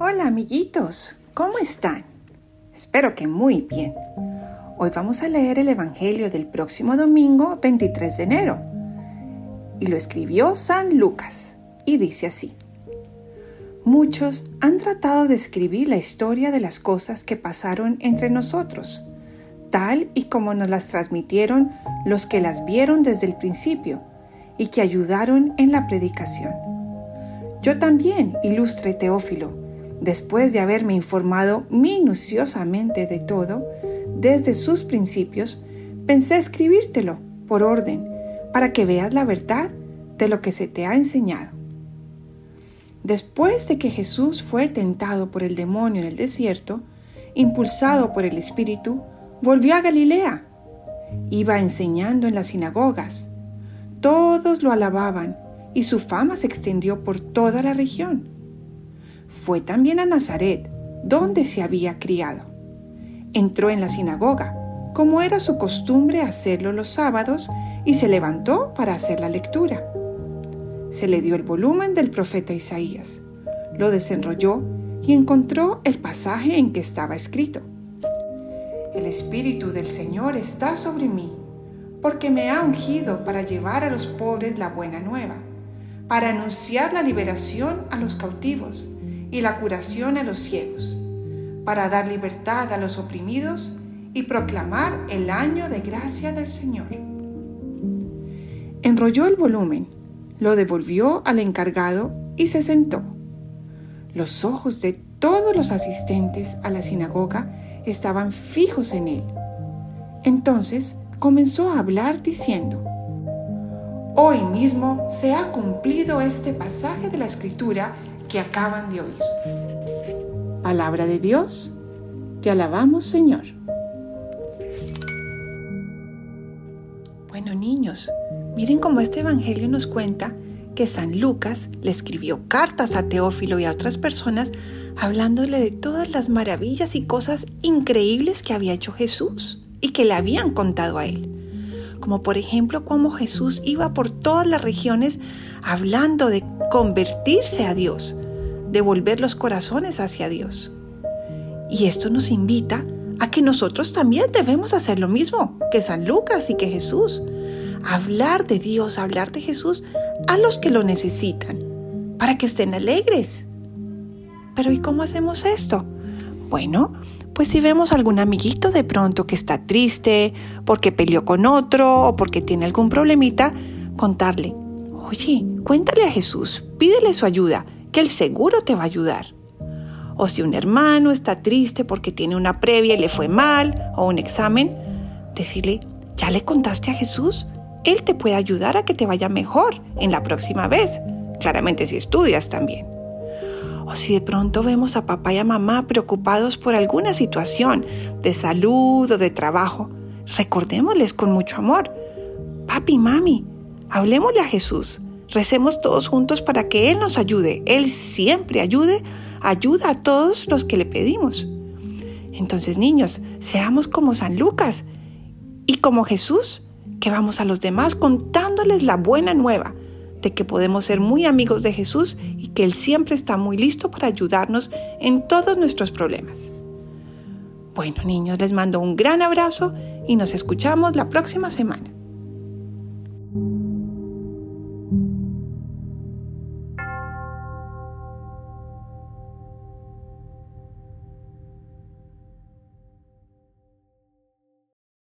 Hola amiguitos, ¿cómo están? Espero que muy bien. Hoy vamos a leer el Evangelio del próximo domingo 23 de enero y lo escribió San Lucas y dice así. Muchos han tratado de escribir la historia de las cosas que pasaron entre nosotros, tal y como nos las transmitieron los que las vieron desde el principio y que ayudaron en la predicación. Yo también, ilustre Teófilo, después de haberme informado minuciosamente de todo, desde sus principios, pensé escribírtelo por orden para que veas la verdad de lo que se te ha enseñado. Después de que Jesús fue tentado por el demonio en el desierto, impulsado por el Espíritu, volvió a Galilea. Iba enseñando en las sinagogas. Todos lo alababan y su fama se extendió por toda la región. Fue también a Nazaret, donde se había criado. Entró en la sinagoga, como era su costumbre hacerlo los sábados, y se levantó para hacer la lectura. Se le dio el volumen del profeta Isaías, lo desenrolló y encontró el pasaje en que estaba escrito. El Espíritu del Señor está sobre mí, porque me ha ungido para llevar a los pobres la buena nueva, para anunciar la liberación a los cautivos y la curación a los ciegos, para dar libertad a los oprimidos y proclamar el año de gracia del Señor. Enrolló el volumen, lo devolvió al encargado y se sentó. Los ojos de todos los asistentes a la sinagoga estaban fijos en él. Entonces comenzó a hablar diciendo: Hoy mismo se ha cumplido este pasaje de la Escritura que acaban de oír. Palabra de Dios, te alabamos, Señor. Bueno, niños, miren cómo este evangelio nos cuenta que San Lucas le escribió cartas a Teófilo y a otras personas hablándole de todas las maravillas y cosas increíbles que había hecho Jesús y que le habían contado a él. Como por ejemplo cómo Jesús iba por todas las regiones hablando de convertirse a Dios, de volver los corazones hacia Dios. Y esto nos invita a que nosotros también debemos hacer lo mismo que San Lucas y que Jesús. Hablar de Dios, hablar de Jesús a los que lo necesitan, para que estén alegres. Pero ¿y cómo hacemos esto? Bueno, pues si vemos a algún amiguito de pronto que está triste, porque peleó con otro o porque tiene algún problemita, contarle: oye, cuéntale a Jesús, pídele su ayuda, que él seguro te va a ayudar. O si un hermano está triste porque tiene una previa y le fue mal, o un examen, decirle: ¿ya le contaste a Jesús? Él te puede ayudar a que te vaya mejor en la próxima vez, claramente si estudias también. O si de pronto vemos a papá y a mamá preocupados por alguna situación de salud o de trabajo, recordémosles con mucho amor: papi, mami, hablemosle a Jesús, recemos todos juntos para que Él nos ayude. Él siempre ayuda a todos los que le pedimos. Entonces, niños, seamos como San Lucas y como Jesús, que vamos a los demás contándoles la buena nueva de que podemos ser muy amigos de Jesús y que Él siempre está muy listo para ayudarnos en todos nuestros problemas. Bueno, niños, les mando un gran abrazo y nos escuchamos la próxima semana.